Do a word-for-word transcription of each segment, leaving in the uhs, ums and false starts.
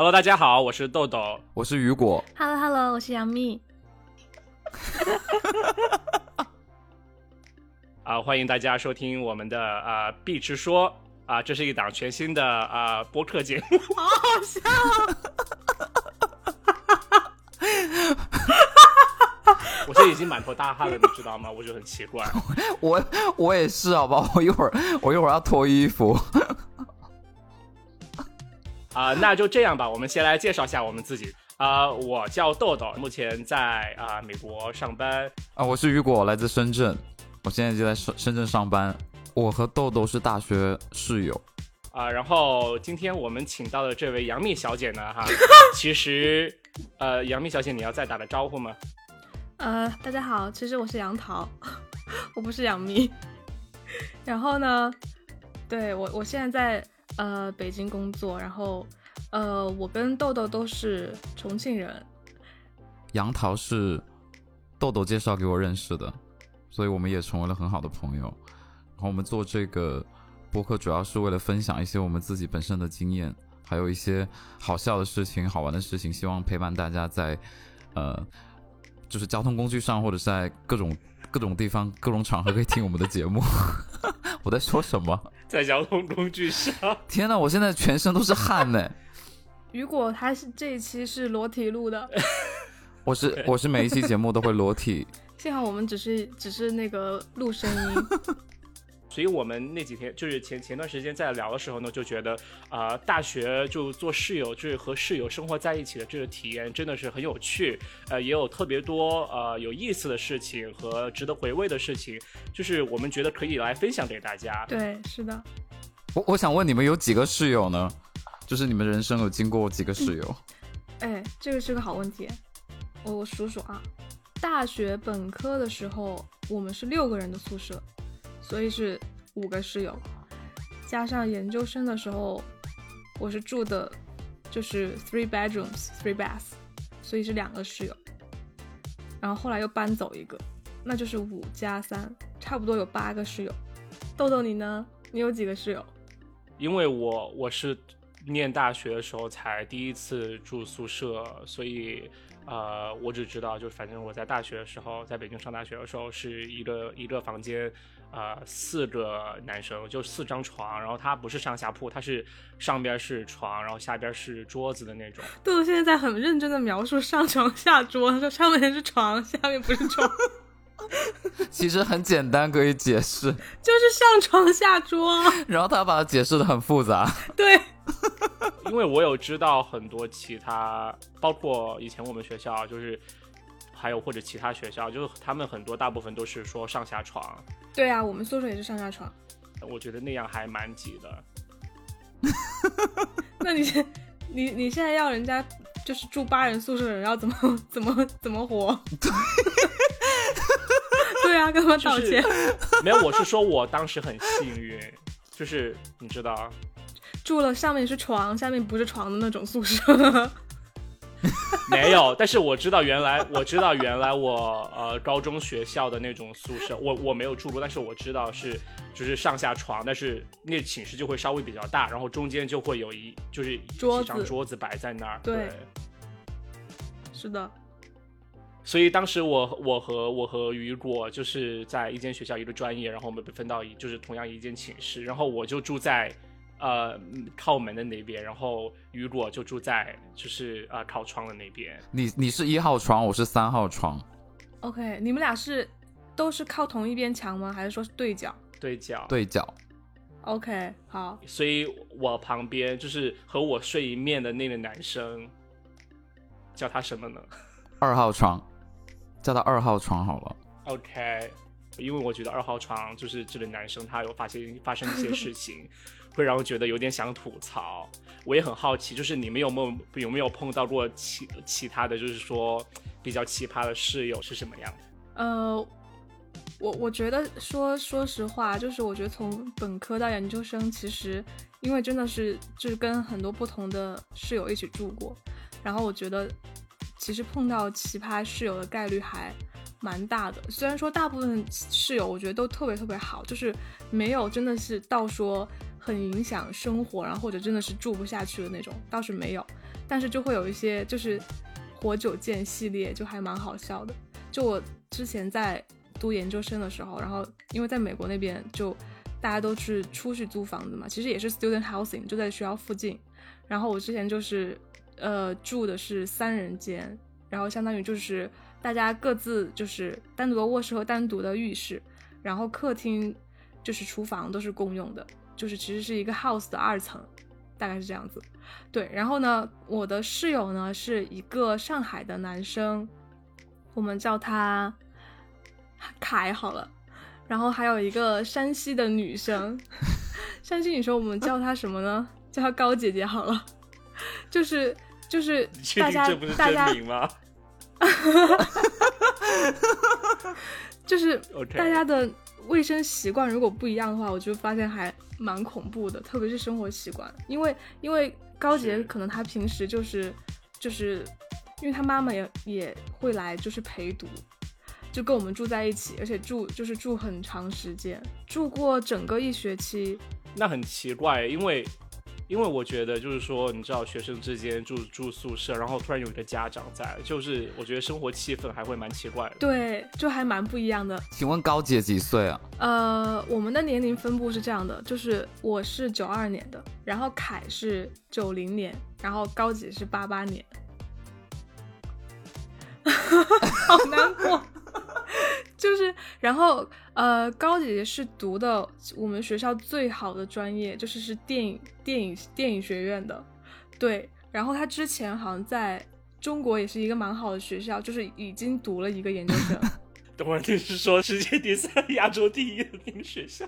Hello， 大家好，我是豆豆，我是雨果。Hello，Hello， hello, 我是杨幂。啊，欢迎大家收听我们的啊、呃《必直说》啊、呃，这是一档全新的啊、呃、播客节目。好好笑、哦！我现在已经满头大汗了，你知道吗？我就很奇怪。我我也是，好吧，我一会儿我一会儿要脱衣服。啊、呃，那就这样吧，我们先来介绍一下我们自己。啊、呃，我叫豆豆，目前在啊、呃、美国上班。啊、呃，我是雨果，来自深圳，我现在就在深圳上班。我和豆豆是大学室友。啊、呃，然后今天我们请到的这位杨幂小姐呢，哈，其实，呃，杨幂小姐，你要再打个招呼吗？呃，大家好，其实我是杨桃，我不是杨幂。然后呢，对我，我现在在。呃，北京工作，然后，呃，我跟豆豆都是重庆人。杨桃是豆豆介绍给我认识的，所以我们也成为了很好的朋友。然后我们做这个播客主要是为了分享一些我们自己本身的经验，还有一些好笑的事情、好玩的事情，希望陪伴大家在呃，就是交通工具上，或者是在各种各种地方、各种场合可以听我们的节目。我在说什么？在交通工具上。天哪，我现在全身都是汗呢。雨果他是这一期是裸体录的。我是我是每一期节目都会裸体。幸好我们只是只是那个录声音。所以我们那几天就是前前段时间在聊的时候呢，就觉得啊、呃，大学就做室友，就是和室友生活在一起的这个体验真的是很有趣，呃，也有特别多呃有意思的事情和值得回味的事情，就是我们觉得可以来分享给大家。对，是的。我我想问你们有几个室友呢？就是你们人生有经过几个室友？嗯、哎，这个是个好问题，我我数数啊，大学本科的时候我们是六个人的宿舍。所以是五个室友，加上研究生的时候，我是住的，就是 three bedrooms, three baths, 所以是两个室友。然后后来又搬走一个，那就是五加三，差不多有八个室友。豆豆你呢？你有几个室友？因为我我是念大学的时候才第一次住宿舍，所以。呃，我只知道，就反正我在大学的时候，在北京上大学的时候，是一个一个房间，呃，四个男生，就四张床，然后它不是上下铺，它是上边是床，然后下边是桌子的那种。豆豆现在在很认真的描述上床下桌，他说上面是床，下面不是床。其实很简单，可以解释，就是上床下桌。然后他把它解释的很复杂。对。因为我有知道很多其他，包括以前我们学校，就是还有或者其他学校，就是他们很多大部分都是说上下床。对啊，我们宿舍也是上下床。我觉得那样还蛮挤的。那你你你现在要人家就是住八人宿舍的人要怎么怎么怎么活？对啊，干嘛道歉？就是、没有，我是说我当时很幸运，就是你知道。住了上面是床下面不是床的那种宿舍。没有，但是我知道原来我知道原来我呃高中学校的那种宿舍，我我没有住过，但是我知道是就是上下床，但是那寝室就会稍微比较大，然后中间就会有一就是几张桌子摆在那儿。 对, 对是的。所以当时我我和我和雨果就是在一间学校一个专业，然后我们被分到就是同样一间寝室，然后我就住在呃，靠门的那边，然后雨果就住在就是呃靠窗的那边。你你是一号床，我是三号床。OK， 你们俩是都是靠同一边墙吗？还是说是对角？对角，对角。OK， 好。所以我旁边就是和我睡一面的那个男生，叫他什么呢？二号床，叫他二号床好了。OK， 因为我觉得二号床就是这个男生他有发生发生一些事情。会让我觉得有点想吐槽。我也很好奇，就是你们有没有有没有碰到过其其他的就是说比较奇葩的室友是什么样的？呃，我我觉得说说实话，就是我觉得从本科到研究生，其实因为真的是就是跟很多不同的室友一起住过，然后我觉得其实碰到奇葩室友的概率还蛮大的。虽然说大部分室友我觉得都特别特别好，就是没有真的是到说很影响生活，然后或者真的是住不下去的那种，倒是没有。但是就会有一些就是活久见系列就还蛮好笑的。就我之前在读研究生的时候，然后因为在美国那边就大家都是出去租房子嘛，其实也是 student housing， 就在学校附近。然后我之前就是呃住的是三人间，然后相当于就是大家各自就是单独的卧室和单独的浴室，然后客厅就是厨房都是共用的，就是其实是一个 house 的二层，大概是这样子。对，然后呢我的室友呢是一个上海的男生，我们叫他凯好了，然后还有一个山西的女生，山西女生我们叫她什么呢？叫她高姐姐好了。就是就是大家，这不是真名吗？就是大家的卫生习惯如果不一样的话，我就发现还蛮恐怖的，特别是生活习惯。因为因为高姐可能她平时就是就是因为她妈妈也也会来就是陪读，就跟我们住在一起，而且住就是住很长时间，住过整个一学期。那很奇怪，因为因为我觉得就是说你知道学生之间住住宿舍，然后突然有一个家长在，就是我觉得生活气氛还会蛮奇怪的。对，就还蛮不一样的。请问高姐几岁啊？呃我们的年龄分布是这样的，就是我是九二年的，然后凯是九零年，然后高姐是八八年。好难过。就是然后呃高姐姐是读的我们学校最好的专业，就是是电影电影电影学院的。对，然后她之前好像在中国也是一个蛮好的学校，就是已经读了一个研究生。等会儿你是说世界第三亚洲第一的那个学校？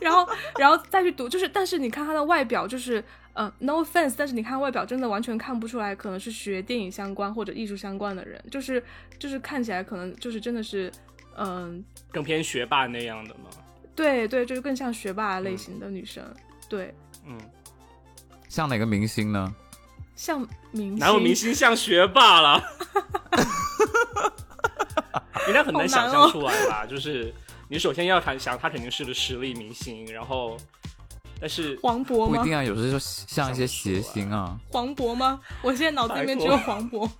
然后然后再去读，就是但是你看她的外表就是呃 no offense， 但是你看外表真的完全看不出来可能是学电影相关或者艺术相关的人，就是就是看起来可能就是真的是嗯、呃、更偏学霸那样的吗？对对，就是更像学霸类型的女生、嗯、对。嗯，像哪个明星呢？像明星哪有明星像学霸了？应该很难想象出来吧、哦、就是你首先要想他肯定是个实力明星，然后但是黄渤吗？不一定啊，有时候像一些谐星啊。黄渤吗？我现在脑子里面只有黄渤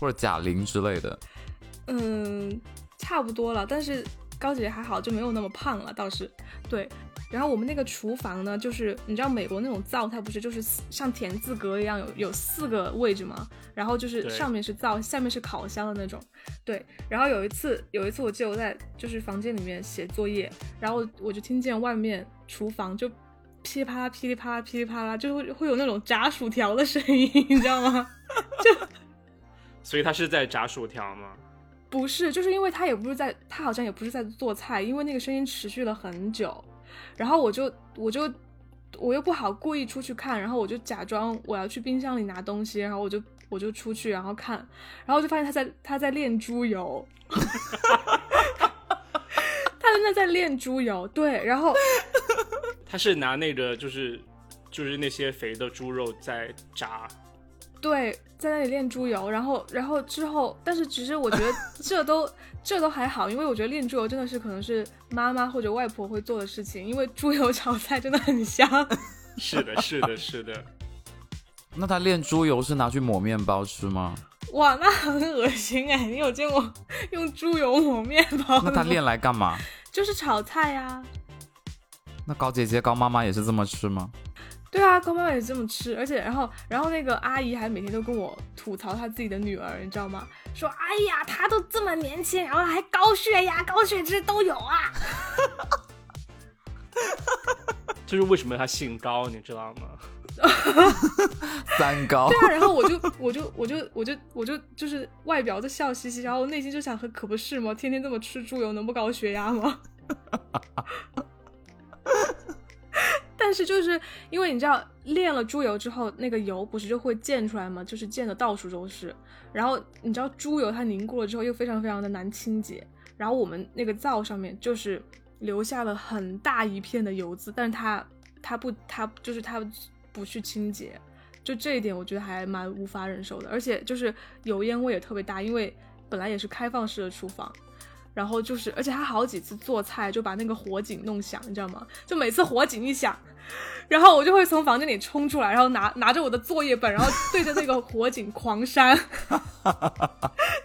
或者贾玲之类的。嗯，差不多了，但是高姐姐还好，就没有那么胖了倒是。对，然后我们那个厨房呢，就是你知道美国那种灶它不是就是像田字格一样有有四个位置吗？然后就是上面是灶，下面是烤箱的那种。对，然后有一次有一次我记得我在就是房间里面写作业，然后我就听见外面厨房就噼里啪啦噼里啪啦噼里啪啦，就会会有那种炸薯条的声音，你知道吗？就所以它是在炸薯条吗？不是，就是因为他也不是在，他好像也不是在做菜，因为那个声音持续了很久。然后我就我就我又不好故意出去看，然后我就假装我要去冰箱里拿东西，然后我就我就出去然后看，然后就发现他在他在炼猪油。他真的在炼猪油。对，然后他是拿那个就是就是那些肥的猪肉在炸。对，在那里炼猪油，然后然后之后，但是其实我觉得这都这都还好，因为我觉得炼猪油真的是可能是妈妈或者外婆会做的事情，因为猪油炒菜真的很香。是的是的是的。那他炼猪油是拿去抹面包吃吗？哇，那很恶心哎！你有见过用猪油抹面包？那他炼来干嘛？就是炒菜啊。那高姐姐高妈妈也是这么吃吗？对啊，高妈妈也这么吃，而且然后然后那个阿姨还每天都跟我吐槽她自己的女儿，你知道吗？说哎呀，她都这么年轻，然后还高血压、高血脂都有啊。这是为什么她姓高，你知道吗？三高。对啊，然后我就我就我就我就我就就是外表就笑嘻嘻，然后内心就想可不是吗？天天这么吃猪油，能不高血压吗？但是就是因为你知道炼了猪油之后那个油不是就会溅出来吗？就是溅的到处都是，然后你知道猪油它凝固了之后又非常非常的难清洁，然后我们那个灶上面就是留下了很大一片的油渍，但是它它不它就是它不去清洁，就这一点我觉得还蛮无法忍受的。而且就是油烟味也特别大，因为本来也是开放式的厨房，然后就是而且他好几次做菜就把那个火警弄响，你知道吗？就每次火警一响，然后我就会从房间里冲出来，然后拿拿着我的作业本，然后对着那个火警狂扇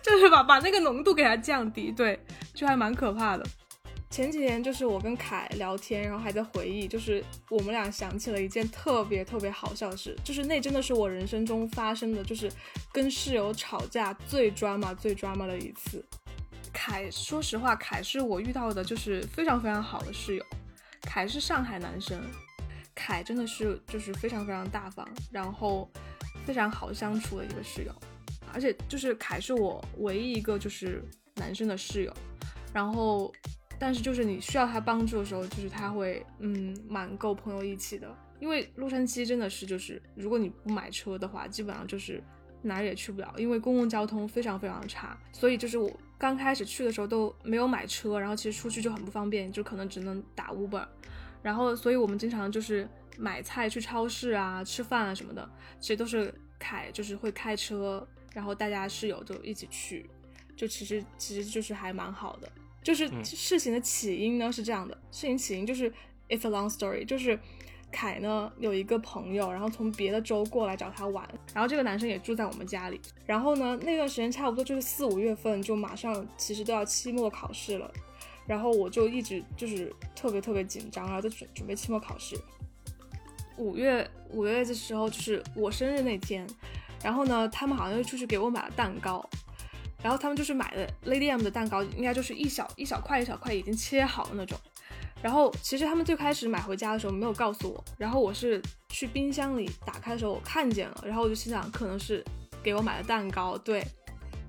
就是把把那个浓度给它降低，对，就还蛮可怕的。前几天就是我跟凯聊天，然后还在回忆，就是我们俩想起了一件特别特别好笑的事，就是那真的是我人生中发生的，就是跟室友吵架最 drama 最 drama 的一次。凯，说实话，凯是我遇到的就是非常非常好的室友。凯是上海男生，凯真的是就是非常非常大方，然后非常好相处的一个室友，而且就是凯是我唯一一个就是男生的室友，然后。但是就是你需要他帮助的时候，就是他会嗯蛮够朋友义气的，因为洛杉矶真的是就是如果你不买车的话，基本上就是哪里也去不了，因为公共交通非常非常差，所以就是我刚开始去的时候都没有买车，然后其实出去就很不方便，就可能只能打 Uber， 然后所以我们经常就是买菜去超市啊吃饭啊什么的，其实都是凯就是会开车，然后大家室友就一起去，就其实其实就是还蛮好的。就是事情的起因呢是这样的，事情起因就是 it's a long story， 就是凯呢有一个朋友，然后从别的州过来找他玩，然后这个男生也住在我们家里，然后呢那段时间差不多就是四五月份，就马上其实都要期末考试了，然后我就一直就是特别特别紧张，然后就准准备期末考试。五月五月的时候就是我生日那天，然后呢他们好像就出去给我买了蛋糕，然后他们就是买的 Lady M 的蛋糕，应该就是一小一小块一小块已经切好的那种。然后其实他们最开始买回家的时候没有告诉我，然后我是去冰箱里打开的时候我看见了，然后我就心想可能是给我买的蛋糕，对。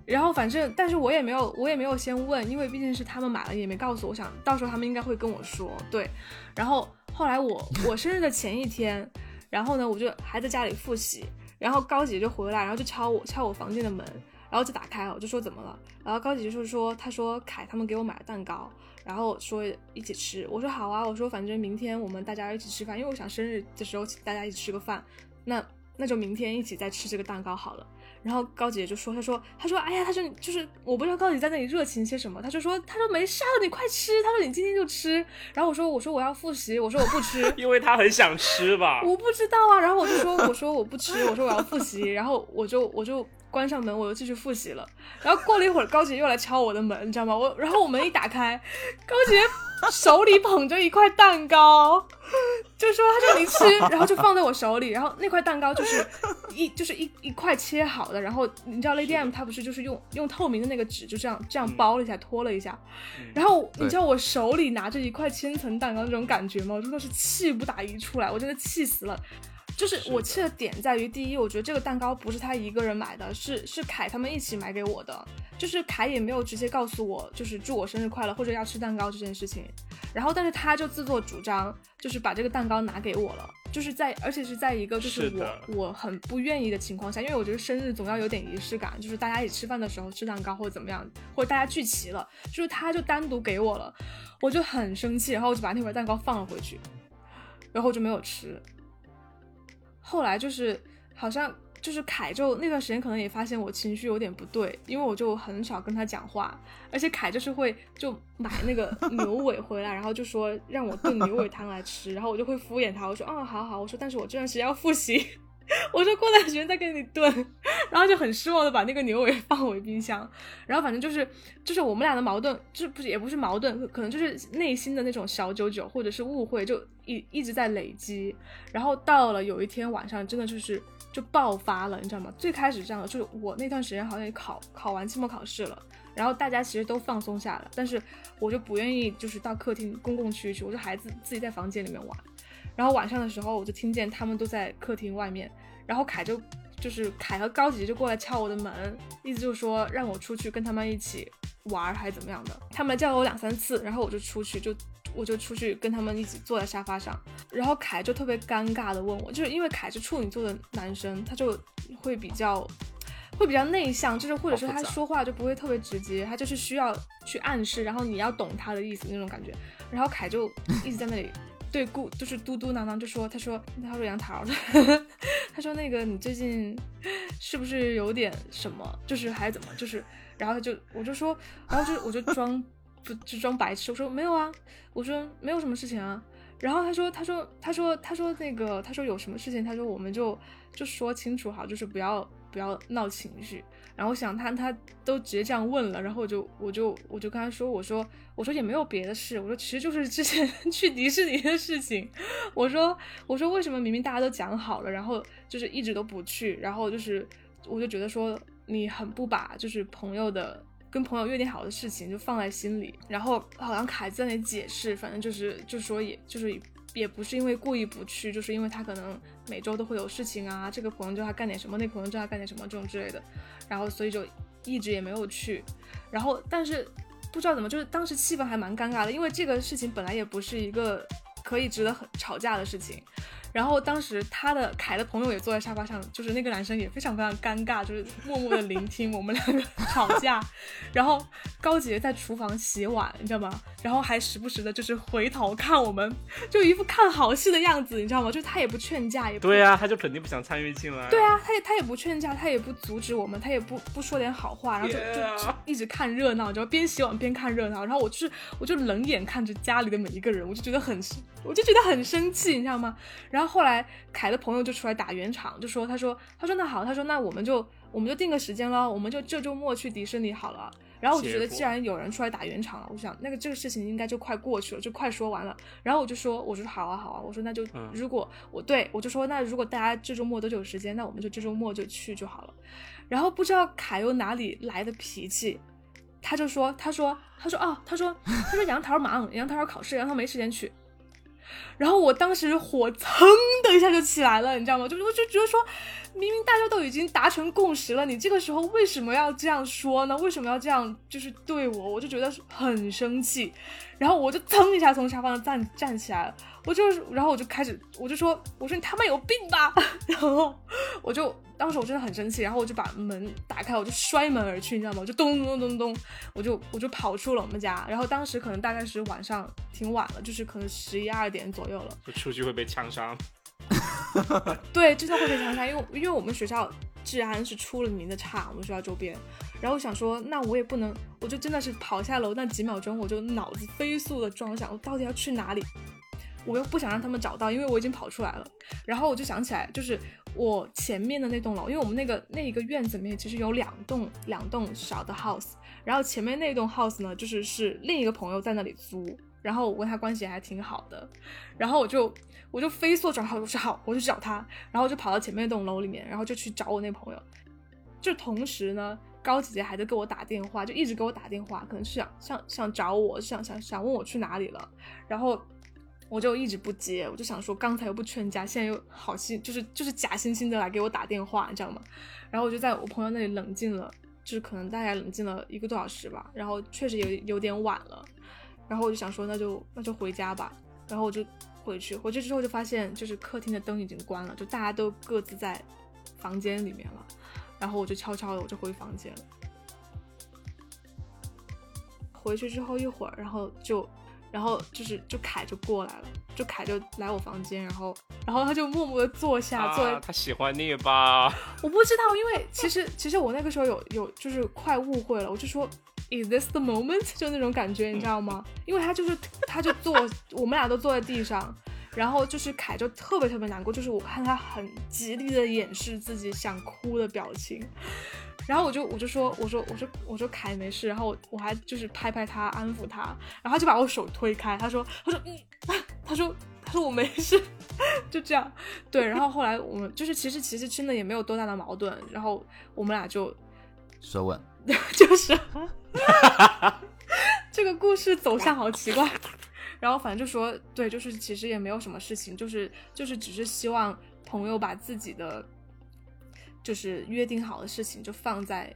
然后反正但是我也没有我也没有先问，因为毕竟是他们买了也没告诉我，我想到时候他们应该会跟我说，对。然后后来我我生日的前一天，然后呢我就还在家里复习，然后高姐就回来，然后就敲我敲我房间的门。然后就打开，我就说怎么了，然后高姐就说她说凯他们给我买了蛋糕，然后说一起吃，我说好啊，我说反正明天我们大家一起吃饭，因为我想生日的时候大家一起吃个饭，那那就明天一起再吃这个蛋糕好了。然后高姐就说她说她说哎呀她说就是我不知道高姐在那里热情些什么，她就说她说没事了你快吃，她说你今天就吃，然后我说我说我要复习，我说我不吃因为她很想吃吧，我不知道啊，然后我就说我说我不吃，我说我要复习，然后我就我就关上门，我又继续复习了。然后过了一会儿，高姐又来敲我的门，你知道吗？我然后我门一打开，高姐手里捧着一块蛋糕，就说她说你吃，然后就放在我手里。然后那块蛋糕就是一就是一一块切好的，然后你知道 Lady M 她不是就是用用透明的那个纸就这样这样包了一下，拖了一下。然后你知道我手里拿着一块千层蛋糕那种感觉吗？我真的是气不打一处来，我真的气死了。就是我气的点在于，第一，我觉得这个蛋糕不是他一个人买的，是是凯他们一起买给我的，就是凯也没有直接告诉我就是祝我生日快乐或者要吃蛋糕这件事情，然后但是他就自作主张就是把这个蛋糕拿给我了，就是在而且是在一个就是我是我很不愿意的情况下，因为我觉得生日总要有点仪式感，就是大家一起吃饭的时候吃蛋糕或者怎么样，或者大家聚齐了，就是他就单独给我了，我就很生气，然后我就把那块蛋糕放了回去，然后就没有吃。后来就是好像就是凯就那段时间可能也发现我情绪有点不对，因为我就很少跟他讲话，而且凯就是会就买那个牛尾回来然后就说让我炖牛尾汤来吃，然后我就会敷衍他，我说啊好好，我说但是我这段时间要复习我说过段时间再给你炖，然后就很失望的把那个牛尾放回冰箱。然后反正就是就是我们俩的矛盾，就不是也不是矛盾，可能就是内心的那种小九九或者是误会就一一直在累积，然后到了有一天晚上真的就是就爆发了，你知道吗？最开始这样的就是我那段时间好像也考考完期末考试了，然后大家其实都放松下了，但是我就不愿意就是到客厅公共区去，我就还自自己在房间里面玩。然后晚上的时候我就听见他们都在客厅外面，然后凯就就是凯和高姐就过来敲我的门，意思就是说让我出去跟他们一起玩还怎么样的，他们来叫我两三次，然后我就出去就我就出去跟他们一起坐在沙发上，然后凯就特别尴尬的问我，就是因为凯是处女座的男生，他就会比较会比较内向，就是或者说他说话就不会特别直接，他就是需要去暗示，然后你要懂他的意思那种感觉，然后凯就一直在那里对，就是嘟嘟囔囔就说，他说他说杨桃他说那个你最近是不是有点什么，就是还怎么就是，然后他就我就说，然后就我就装不就装白痴，我说没有啊，我说没有什么事情啊。然后他说他说他说他说那个他说有什么事情，他说我们就就说清楚好，就是不要不要闹情绪。然后我想他他都直接这样问了，然后我就我就我就跟他说，我说我说也没有别的事，我说其实就是之前去迪士尼的事情，我说我说为什么明明大家都讲好了，然后就是一直都不去，然后就是我就觉得说你很不把就是朋友的跟朋友约定好的事情就放在心里。然后好像凯在那里解释，反正就是就说也就是也不是因为故意不去，就是因为他可能每周都会有事情啊，这个朋友叫他干点什么，那个朋友叫他干点什么这种之类的，然后所以就一直也没有去。然后但是不知道怎么就是当时气氛还蛮尴尬的，因为这个事情本来也不是一个可以值得很吵架的事情。然后当时他的凯的朋友也坐在沙发上，就是那个男生也非常非常尴尬，就是默默的聆听我们两个吵架。然后高杰在厨房洗碗，你知道吗？然后还时不时的就是回头看我们，就一副看好戏的样子，你知道吗？就是他也不劝架，也不对啊，他就肯定不想参与进来。对啊，他也他也不劝架，他也不阻止我们，他也不不说点好话，然后就、yeah. 就一直看热闹，然后边洗碗边看热闹。然后我就是我就冷眼看着家里的每一个人，我就觉得很我就觉得很生气，你知道吗？然后。然后后来凯的朋友就出来打圆场，就说他说他说那好，他说那我们就我们就定个时间了，我们就这周末去迪士尼好了。然后我就觉得既然有人出来打圆场了，我想那个这个事情应该就快过去了，就快说完了。然后我就说我说好啊好啊，我说那就、嗯、如果我对我就说那如果大家这周末都有时间，那我们就这周末就去就好了。然后不知道凯又哪里来的脾气，他就说他说他说哦他说他说杨桃忙杨桃考试，杨桃没时间去。然后我当时火蹭的一下就起来了，你知道吗？就我就觉得说，明明大家都已经达成共识了，你这个时候为什么要这样说呢？为什么要这样就是对我？我就觉得很生气。然后我就蹭一下从沙发上站站起来了，我就然后我就开始我就说我说你他妈有病吧！然后我就当时我真的很生气，然后我就把门打开，我就摔门而去，你知道吗？我就咚咚咚咚，我就我就跑出了我们家。然后当时可能大概是晚上挺晚了，就是可能十一二点左右了。出去会被枪杀。对，就是会被枪杀，因为因为我们学校治安是出了名的差，我们学校周边。然后我想说，那我也不能，我就真的是跑下楼那几秒钟，我就脑子飞速的装想，我到底要去哪里？我又不想让他们找到，因为我已经跑出来了。然后我就想起来，就是我前面的那栋楼，因为我们那个那一个院子里面其实有两栋两栋小的 house， 然后前面那栋 house 呢，就是是另一个朋友在那里租，然后我跟他关系还挺好的，然后我就我就飞速转好，我说好，我就去找他，然后就跑到前面那栋楼里面，然后就去找我那朋友。就同时呢，高姐姐还在给我打电话，就一直给我打电话，可能是想想想找我，想想想问我去哪里了，然后。我就一直不接，我就想说刚才又不劝架，现在又好心就是就是假惺惺的来给我打电话，你知道吗？然后我就在我朋友那里冷静了，就是可能大概冷静了一个多小时吧，然后确实有有点晚了，然后我就想说那就那就回家吧，然后我就回去，回去之后就发现就是客厅的灯已经关了，就大家都各自在房间里面了，然后我就悄悄的我就回房间了。回去之后一会儿，然后就。然后就是就凯就过来了，就凯就来我房间，然后然后他就默默的坐下、啊、坐他喜欢你吧，我不知道，因为其实其实我那个时候有有就是快误会了，我就说 is this the moment 就那种感觉，你知道吗？因为他就是他就坐我们俩都坐在地上，然后就是凯就特别特别难过，就是我看他很极力的掩饰自己想哭的表情，然后我就我就说我说我说我说凯没事，然后我我还就是拍拍他安抚他，然后他就把我手推开，他说他说嗯，他说他说我没事，就这样，对，然后后来我们就是其实其实真的也没有多大的矛盾，然后我们俩就舌吻，就是这个故事走向好奇怪。然后反正就说对，就是其实也没有什么事情，就是就是只是希望朋友把自己的就是约定好的事情就放在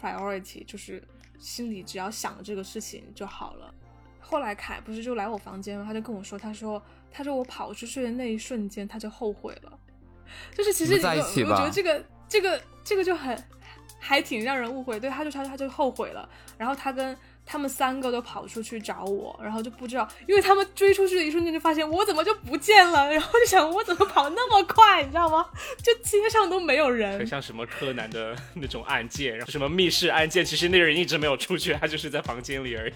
priority， 就是心里只要想这个事情就好了。后来凯不是就来我房间了，他就跟我说，他说他说我跑出去的那一瞬间他就后悔了，就是其实你在一起吧，我觉得这个这个这个就很还挺让人误会，对，他就他就后悔了，然后他跟他们三个都跑出去找我，然后就不知道，因为他们追出去的一瞬间就发现我怎么就不见了，然后就想我怎么跑那么快，你知道吗？就街上都没有人，很像什么柯南的那种案件，然后什么密室案件，其实那人一直没有出去，他就是在房间里而已。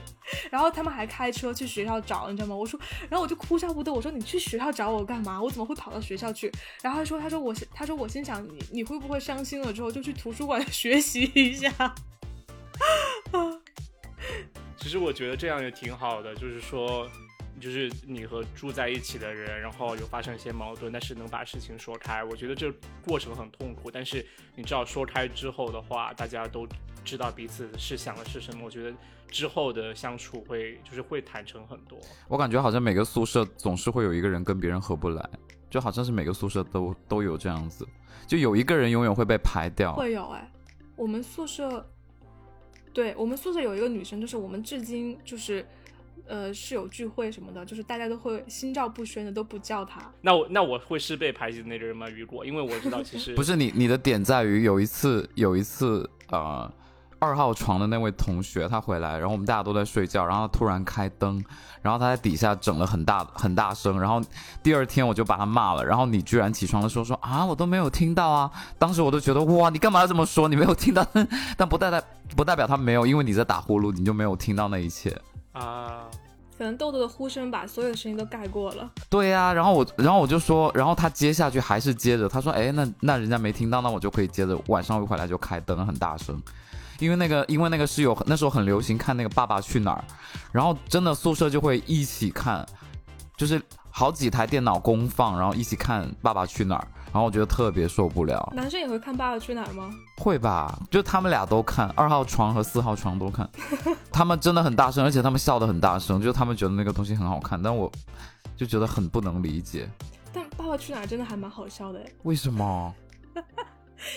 然后他们还开车去学校找，你知道吗？我说，然后我就哭笑不得，我说你去学校找我干嘛？我怎么会跑到学校去？然后他说，他说我，他说我心想你你会不会伤心了之后就去图书馆学习一下？其实我觉得这样也挺好的，就是说，就是你和住在一起的人，然后有发生一些矛盾，但是能把事情说开。我觉得这过程很痛苦，但是你知道说开之后的话，大家都知道彼此是想的是什么。我觉得之后的相处会就是会坦诚很多。我感觉好像每个宿舍总是会有一个人跟别人合不来，就好像是每个宿舍都都有这样子，就有一个人永远会被排掉。会有哎、欸，我们宿舍。对，我们宿舍有一个女生，就是我们至今就是呃是有聚会什么的，就是大家都会心照不宣的都不叫她。那我那我会是被排挤的那个人吗？雨果，因为我知道其实不是你你的点在于有一次有一次呃二号床的那位同学他回来，然后我们大家都在睡觉，然后他突然开灯，然后他在底下整了很大很大声，然后第二天我就把他骂了，然后你居然起床的时候说啊我都没有听到啊，当时我都觉得哇你干嘛要这么说，你没有听到，但不代代不代表他没有，因为你在打呼噜你就没有听到那一切啊。可能豆豆的呼声把所有的声音都盖过了。对啊，然后我然后我就说，然后他接下去还是接着，他说哎那那人家没听到，那我就可以接着，晚上回来就开灯很大声。因为那个，因为那个是有那时候很流行看那个《爸爸去哪儿》，然后真的宿舍就会一起看，就是好几台电脑公放，然后一起看《爸爸去哪儿》，然后我觉得特别受不了。男生也会看《爸爸去哪儿》吗？会吧，就他们俩都看，二号床和四号床都看，他们真的很大声，而且他们笑得很大声，就是他们觉得那个东西很好看，但我就觉得很不能理解。但《爸爸去哪儿》真的还蛮好笑的。为什么？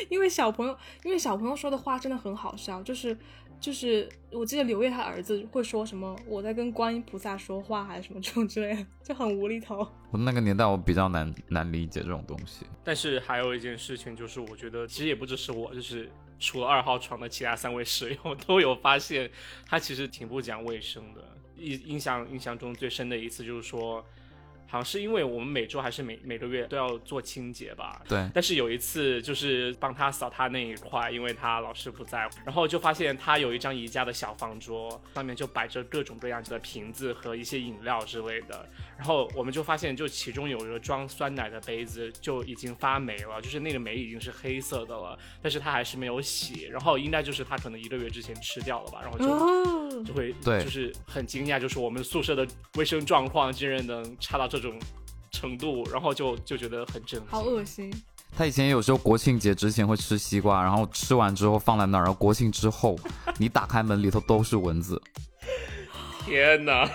因为小朋友，因为小朋友说的话真的很好笑，就是就是我记得刘烨他儿子会说什么我在跟观音菩萨说话还是什么这种之类的，就很无厘头。我那个年代我比较难难理解这种东西。但是还有一件事情，就是我觉得其实也不只是我，就是除了二号床的其他三位室友都有发现他其实挺不讲卫生的。印象印象中最深的一次就是说，好像是因为我们每周还是 每, 每个月都要做清洁吧，对。但是有一次就是帮他扫他那一块，因为他老师不在，然后就发现他有一张宜家的小方桌，上面就摆着各种各样的瓶子和一些饮料之类的，然后我们就发现就其中有一个装酸奶的杯子就已经发霉了，就是那个霉已经是黑色的了，但是他还是没有洗，然后应该就是他可能一个月之前吃掉了吧，然后就、哦、就会就是很惊讶，就是我们宿舍的卫生状况竟然能差到这种程度，然后就就觉得很震惊，好恶心。他以前有时候国庆节之前会吃西瓜，然后吃完之后放在那儿，然后国庆之后你打开门里头都是蚊子。天哪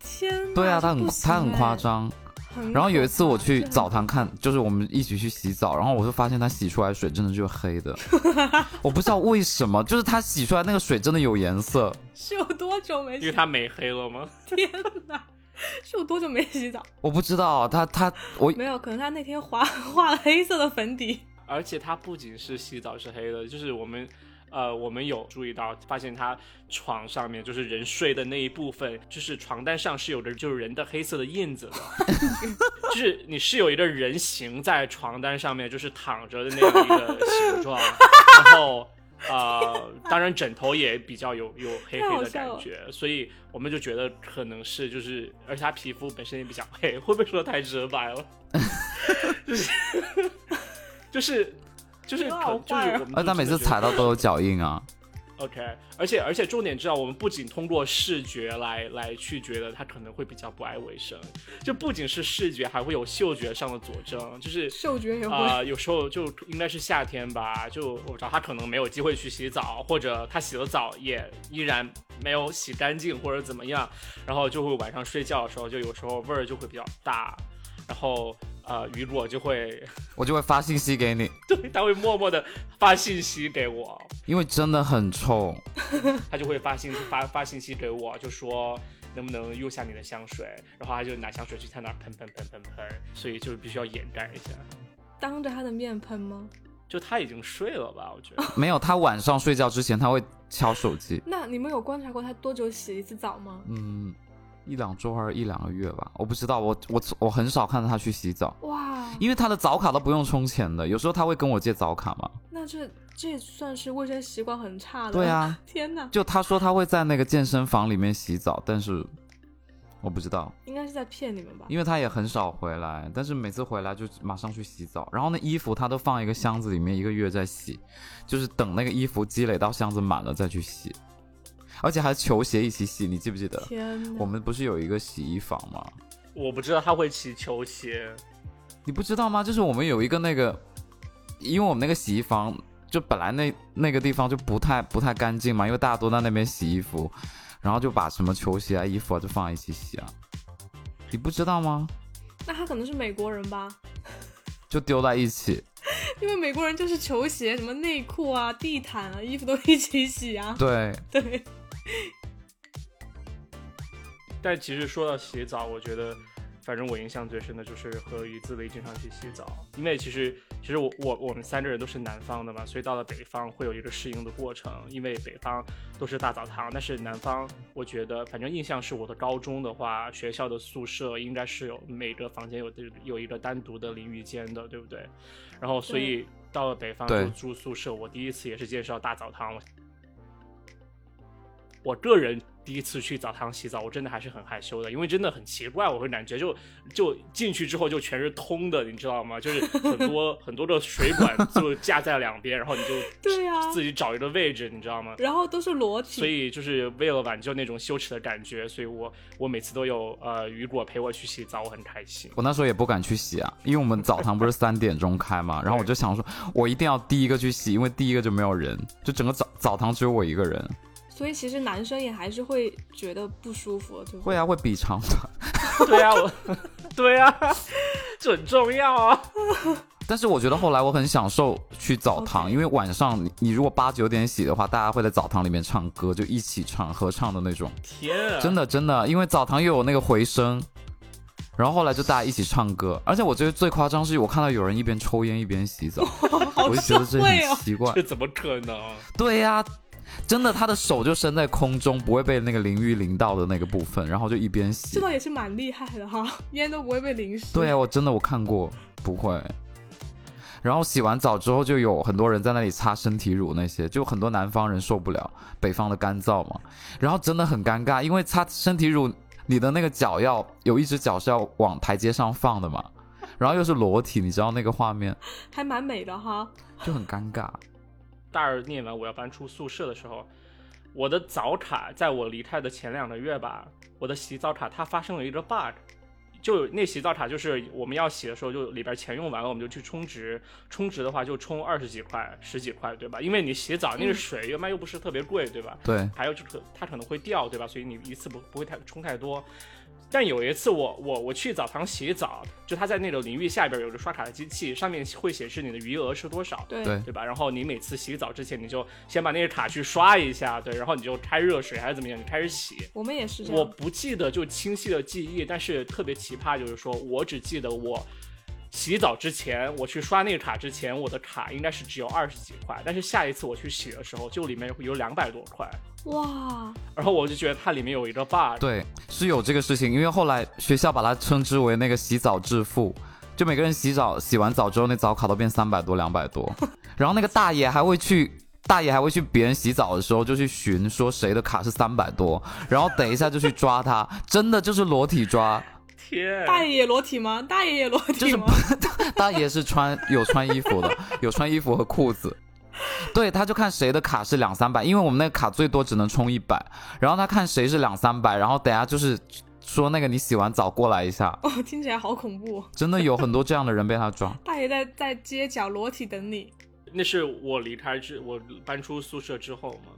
天哪，对啊，他 很, 他很夸张。然后有一次我去澡堂看，就是我们一起去洗澡，然后我就发现他洗出来的水真的就是黑的。我不知道为什么，就是他洗出来那个水真的有颜色，是有多久没洗？因为他没黑了吗？天哪，是我多久没洗澡？我不知道，他他我没有，可能他那天画画了黑色的粉底。而且他不仅是洗澡是黑的，就是我们，呃，我们有注意到，发现他床上面就是人睡的那一部分，就是床单上是有的，就是人的黑色的印子的，就是你是有一个人形在床单上面，就是躺着的那样一个形状，然后。呃，当然枕头也比较有有黑黑的感觉，所以我们就觉得可能是就是，而且他皮肤本身也比较黑，会不会说得太直白了？就是就是就是可就是，而他每次踩到都有脚印啊。OK， 而且而且重点知道，我们不仅通过视觉来来去觉得他可能会比较不爱卫生，就不仅是视觉，还会有嗅觉上的佐证，就是嗅觉也会、呃、有时候就应该是夏天吧，就我知道他可能没有机会去洗澡，或者他洗了澡也依然没有洗干净或者怎么样，然后就会晚上睡觉的时候就有时候味儿就会比较大，然后呃，雨果就会，我就会发信息给你。对，他会默默的发信息给我，因为真的很臭。他就会发信发发信息给我，就说能不能用下你的香水，然后他就拿香水去他那喷喷喷喷喷，所以就必须要掩盖一下。当着他的面喷吗？就他已经睡了吧，我觉得没有，他晚上睡觉之前他会敲手机。那你们有观察过他多久洗一次澡吗？嗯，一两周还是一两个月吧，我不知道，我我我很少看到他去洗澡。哇，因为他的澡卡都不用充钱的，有时候他会跟我借澡卡嘛。那这这算是卫生习惯很差的。对啊，天哪！就他说他会在那个健身房里面洗澡，但是我不知道，应该是在骗你们吧？因为他也很少回来，但是每次回来就马上去洗澡，然后那衣服他都放一个箱子里面，一个月在洗，就是等那个衣服积累到箱子满了再去洗。而且还球鞋一起洗，你记不记得？天哪，我们不是有一个洗衣房吗？我不知道他会洗球鞋，你不知道吗？就是我们有一个那个，因为我们那个洗衣房就本来那那个地方就不太不太干净嘛，因为大家都在那边洗衣服，然后就把什么球鞋啊、衣服啊就放在一起洗啊，你不知道吗？那他可能是美国人吧？就丢在一起。因为美国人就是球鞋、什么内裤啊、地毯啊、衣服都一起洗啊。对对。但其实说到洗澡，我觉得反正我印象最深的就是和于自立经常去洗澡，因为其实其实我我我们三个人都是南方的嘛，所以到了北方会有一个适应的过程，因为北方都是大澡堂，但是南方我觉得反正印象是我的高中的话，学校的宿舍应该是有每个房间有有一个单独的淋浴间的，对不对？然后所以到了北方住宿舍，我第一次也是见识到大澡堂。我个人第一次去澡堂洗澡，我真的还是很害羞的，因为真的很奇怪，我会感觉就就进去之后就全是通的，你知道吗？就是很多很多的水管就架在两边，然后你就对呀自己找一个位置，你知道吗？然后都是裸体，所以就是为了挽救那种羞耻的感觉，所以我我每次都有呃雨果陪我去洗澡，我很开心。我那时候也不敢去洗啊，因为我们澡堂不是三点钟开嘛，然后我就想说，我一定要第一个去洗，因为第一个就没有人，就整个澡澡堂只有我一个人。所以其实男生也还是会觉得不舒服，对不对？会啊，会比长短。对啊，我对啊，这很重要啊。但是我觉得后来我很享受去澡堂， okay. 因为晚上 你, 你如果八九点洗的话，大家会在澡堂里面唱歌，就一起唱合唱的那种。天啊！真的真的，因为澡堂又有那个回声，然后后来就大家一起唱歌，而且我觉得最夸张是我看到有人一边抽烟一边洗澡，我就觉得这很奇怪，这怎么可能？对呀、啊。真的，他的手就伸在空中，不会被那个淋浴淋到的那个部分，然后就一边洗。这倒也是蛮厉害的哈，烟都不会被淋湿。对啊，我真的我看过，不会。然后洗完澡之后，就有很多人在那里擦身体乳那些，就很多南方人受不了北方的干燥嘛，然后真的很尴尬，因为擦身体乳，你的那个脚要有一只脚是要往台阶上放的嘛，然后又是裸体，你知道那个画面，还蛮美的哈，就很尴尬。大二念完我要搬出宿舍的时候，我的澡卡在我离开的前两个月吧，我的洗澡卡它发生了一个 bug， 就那洗澡卡就是我们要洗的时候就里边钱用完了，我们就去充值，充值的话就充二十几块十几块，对吧？因为你洗澡那个水原来又不是特别贵，对吧？对，还有就它可能会掉，对吧？所以你一次不不会太充太多。但有一次我我我去澡堂洗澡，就他在那种淋浴下边有着刷卡的机器，上面会显示你的余额是多少，对对吧？然后你每次洗澡之前，你就先把那个卡去刷一下，对，然后你就开热水还是怎么样，你开始洗。我们也是这样。我不记得就清晰的记忆，但是特别奇葩就是说，我只记得我洗澡之前，我去刷那个卡之前，我的卡应该是只有二十几块，但是下一次我去洗的时候，就里面有两百多块。哇！然后我就觉得它里面有一个 bug。对，是有这个事情，因为后来学校把它称之为那个洗澡致富，就每个人洗澡洗完澡之后，那澡卡都变三百多、两百多。然后那个大爷还会去，大爷还会去别人洗澡的时候就去寻，说谁的卡是三百多，然后等一下就去抓他，真的就是裸体抓。天，大爷也裸体吗？大爷也裸体吗？就是大爷是穿有穿衣服的，有穿衣服和裤子。对，他就看谁的卡是两三百，因为我们那个卡最多只能充一百，然后他看谁是两三百，然后等下就是说那个你洗完澡过来一下。哦，听起来好恐怖。真的有很多这样的人被他抓。大爷在在街角裸体等你。那是我离开之我搬出宿舍之后吗？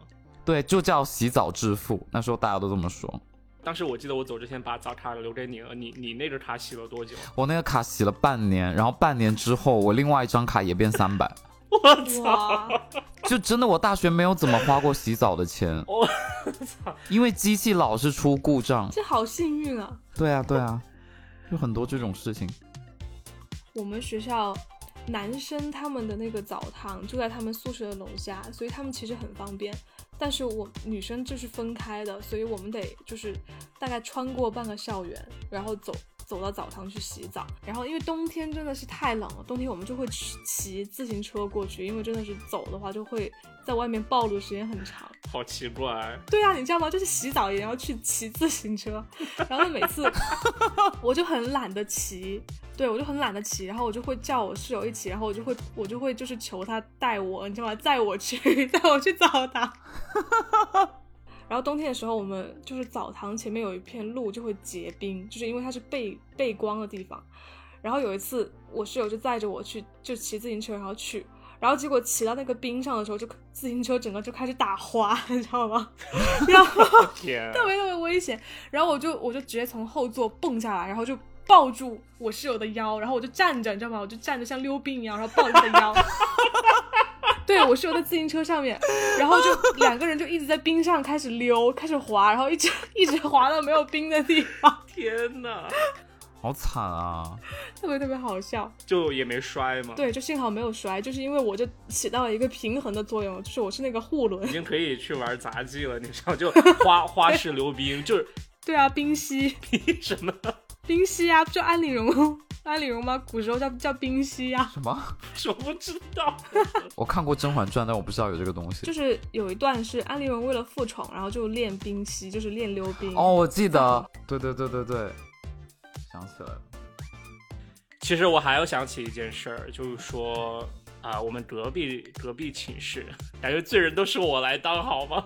对，就叫洗澡致富，那时候大家都这么说。当时我记得我走之前把澡卡留给你了，你你那个卡洗了多久？我那个卡洗了半年，然后半年之后我另外一张卡也变三百。我操！就真的我大学没有怎么花过洗澡的钱。我操！因为机器老是出故障。这好幸运啊！对啊对啊，有很多这种事情。我们学校男生他们的那个澡堂就在他们宿舍的楼下，所以他们其实很方便，但是我女生就是分开的，所以我们得就是大概穿过半个校园，然后走走到澡堂去洗澡。然后因为冬天真的是太冷了，冬天我们就会骑自行车过去，因为真的是走的话就会在外面暴露的时间很长。好奇怪。对啊，你知道吗，就是洗澡也要去骑自行车，然后每次我就很懒得骑，对，我就很懒得骑，然后我就会叫我室友一起，然后我就会我就会就是求他带我，你知道吗，载我去带我去澡堂。然后冬天的时候我们就是澡堂前面有一片路就会结冰，就是因为它是背背光的地方。然后有一次我室友就载着我去，就骑自行车然后去，然后结果骑到那个冰上的时候，就自行车整个就开始打滑，你知道吗？然后特别特别危险。然后我就我就直接从后座蹦下来，然后就抱住我室友的腰，然后我就站着，你知道吗？我就站着像溜冰一样，然后抱着他的腰。对，我室友在自行车上面，然后就两个人就一直在冰上开始溜，开始滑，然后一直一直滑到没有冰的地方。天哪！好惨啊，特别特别好笑。就也没摔吗？对，就幸好没有摔，就是因为我就起到了一个平衡的作用，就是我是那个护轮。已经可以去玩杂技了，你知道，就花花式溜冰，就是对啊，冰嬉冰什么冰嬉啊，就安陵容安陵容吗？古时候叫叫冰嬉啊。什么？我不知道。我看过《甄嬛传》，但我不知道有这个东西。就是有一段是安陵容为了复宠，然后就练冰嬉，就是练溜冰。哦，我记得，对对对对对。想起来了。其实我还要想起一件事儿，就是说啊、呃，我们隔壁隔壁寝室，感觉罪人都是我来当好吗？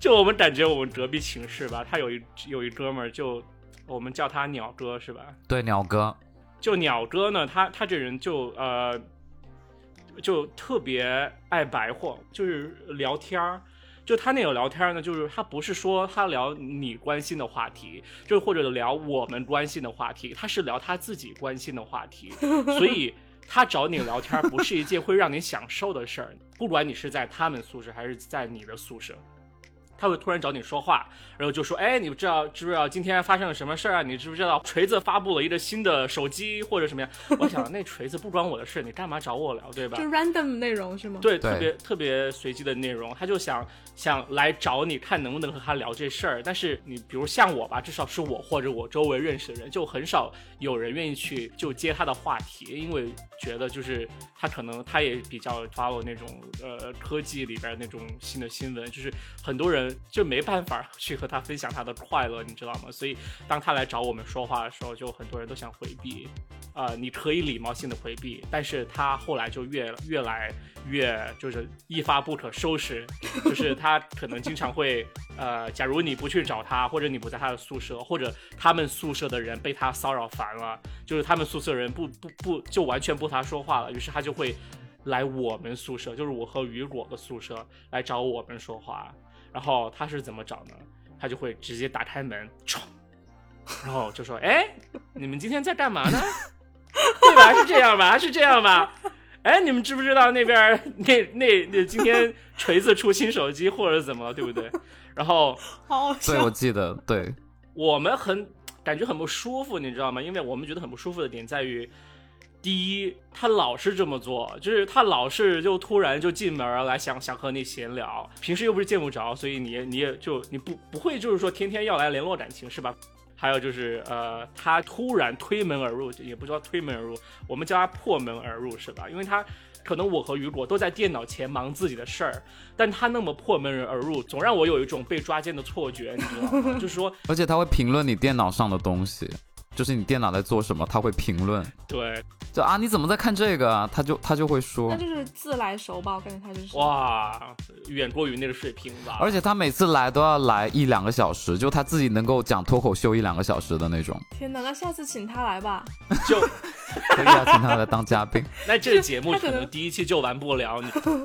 就我们感觉我们隔壁寝室吧，他有一有一哥们儿，就我们叫他鸟哥是吧？对，鸟哥。就鸟哥呢，他他这人就呃，就特别爱白话，就是聊天儿。就他那种聊天呢，就是他不是说他聊你关心的话题，就或者聊我们关心的话题，他是聊他自己关心的话题，所以他找你聊天不是一件会让你享受的事儿，不管你是在他们宿舍还是在你的宿舍，他会突然找你说话，然后就说，哎，你知道知不知道今天发生了什么事啊？你知不知道锤子发布了一个新的手机或者什么样？我想那锤子不关我的事，你干嘛找我聊，对吧？就 random 内容是吗？对，特别特别随机的内容，他就想想来找你看能不能和他聊这事儿。但是你比如像我吧，至少是我或者我周围认识的人，就很少有人愿意去就接他的话题，因为觉得就是他可能他也比较 follow 那种呃科技里边那种新的新闻，就是很多人。就没办法去和他分享他的快乐，你知道吗？所以当他来找我们说话的时候，就很多人都想回避，呃，你可以礼貌性的回避，但是他后来就越越来越就是一发不可收拾，就是他可能经常会呃，假如你不去找他，或者你不在他的宿舍，或者他们宿舍的人被他骚扰烦了，就是他们宿舍人不不不就完全不和他说话了，于是他就会来我们宿舍，就是我和雨果的宿舍来找我们说话。然后他是怎么找呢？他就会直接打开门，然后就说：“哎，你们今天在干嘛呢？对吧？是这样吧？是这样吧？哎，你们知不知道那边那那那今天锤子出新手机或者怎么了，对不对？”然后，对，我记得，对，我们很感觉很不舒服，你知道吗？因为我们觉得很不舒服的点在于。第一，他老是这么做，就是他老是就突然就进门来想想和你闲聊，平时又不是见不着，所以你你也就你不不会就是说天天要来联络感情是吧？还有就是呃，他突然推门而入，也不知道推门而入，我们叫他破门而入是吧？因为他可能我和雨果都在电脑前忙自己的事儿，但他那么破门而入，总让我有一种被抓奸的错觉，你知道吗？就是说，而且他会评论你电脑上的东西。就是你电脑在做什么，他会评论。对，就啊，你怎么在看这个啊？他就他就会说，他就是自来熟吧，我感觉他就是哇，远过于那个水平吧。而且他每次来都要来一两个小时，就他自己能够讲脱口秀一两个小时的那种。天哪，那下次请他来吧，就可以啊，请他来当嘉宾。那这个节目可能第一期就完不了，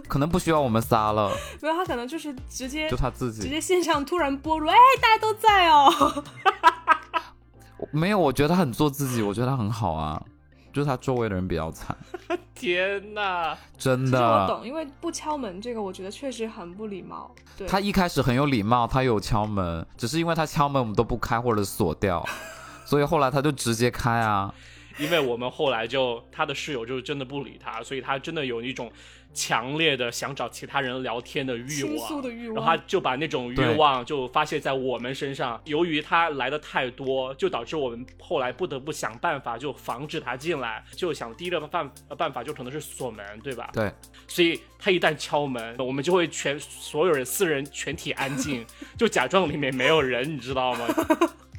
可能不需要我们仨了。没有，他可能就是直接就他自己直接线上突然播入，哎，大家都在哦。没有，我觉得他很做自己，我觉得他很好啊，就是他周围的人比较惨。天哪，真的。其实我懂，因为不敲门这个我觉得确实很不礼貌。对，他一开始很有礼貌，他有敲门，只是因为他敲门我们都不开或者锁掉，所以后来他就直接开啊。因为我们后来就他的室友就真的不理他，所以他真的有一种强烈的想找其他人聊天的欲望，倾诉的欲望，然后他就把那种欲望就发泄在我们身上。由于他来的太多，就导致我们后来不得不想办法就防止他进来，就想第一个办办法就可能是锁门，对吧？对，所以他一旦敲门，我们就会全所有人四人全体安静，就假装里面没有人，你知道吗？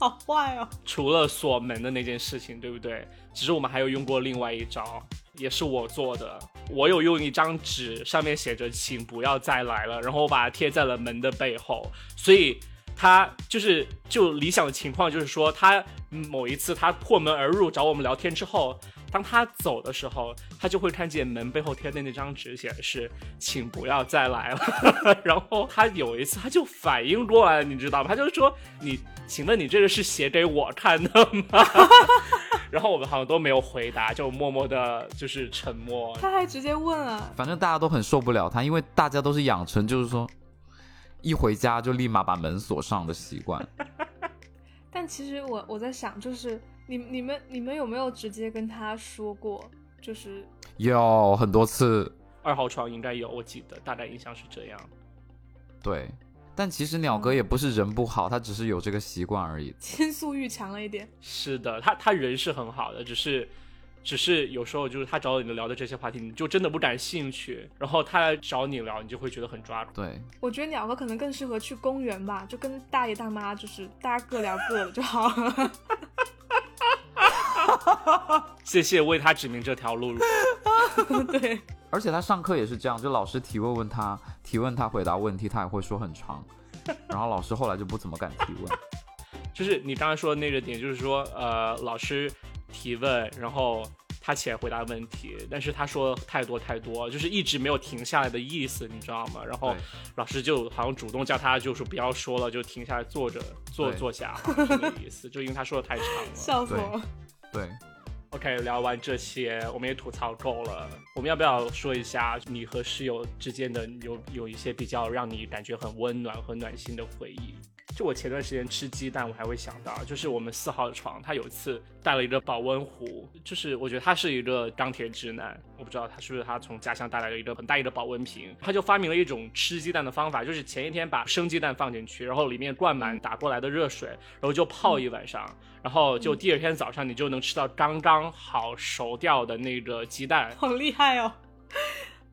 好坏哦！除了锁门的那件事情，对不对？其实我们还有用过另外一招，也是我做的。我有用一张纸，上面写着"请不要再来了"，然后我把它贴在了门的背后。所以他就是就理想的情况就是说，他某一次他破门而入找我们聊天之后，当他走的时候，他就会看见门背后贴的那张纸写的是请不要再来了。然后他有一次他就反应过来了，你知道吗？他就说你请问你这个是写给我看的吗？然后我们好像都没有回答，就默默的就是沉默。他还直接问了，反正大家都很受不了他，因为大家都是养成就是说一回家就立马把门锁上的习惯。但其实我我在想，就是你, 你们你们有没有直接跟他说过？就是有很多次，二号床应该有，我记得大概印象是这样。对，但其实鸟哥也不是人不好，他只是有这个习惯而已，倾诉欲强了一点。是的，他他人是很好的，只是只是有时候就是他找你聊的这些话题，你就真的不感兴趣，然后他找你聊，你就会觉得很抓狂。对，我觉得鸟哥可能更适合去公园吧，就跟大爷大妈就是大家各聊各的就好了。谢谢为他指明这条路。对，而且他上课也是这样，就老师提问问他，提问他回答问题，他也会说很长，然后老师后来就不怎么敢提问。就是你刚才说的那个点，就是说呃，老师提问，然后他起来回答问题，但是他说太多太多，就是一直没有停下来的意思，你知道吗？然后老师就好像主动叫他，就是不要说了，就停下来坐着坐坐下，这个意思，就因为他说的太长了。笑死我。对 OK， 聊完这些我们也吐槽够了，我们要不要说一下你和室友之间的 有, 有一些比较让你感觉很温暖和暖心的回忆？就我前段时间吃鸡蛋，我还会想到，就是我们四号床他有一次带了一个保温壶，就是我觉得他是一个钢铁直男，我不知道他是不是他从家乡带来了一个很大一个保温瓶，他就发明了一种吃鸡蛋的方法，就是前一天把生鸡蛋放进去，然后里面灌满打过来的热水，然后就泡一晚上，然后就第二天早上你就能吃到刚刚好熟掉的那个鸡蛋。好厉害哦，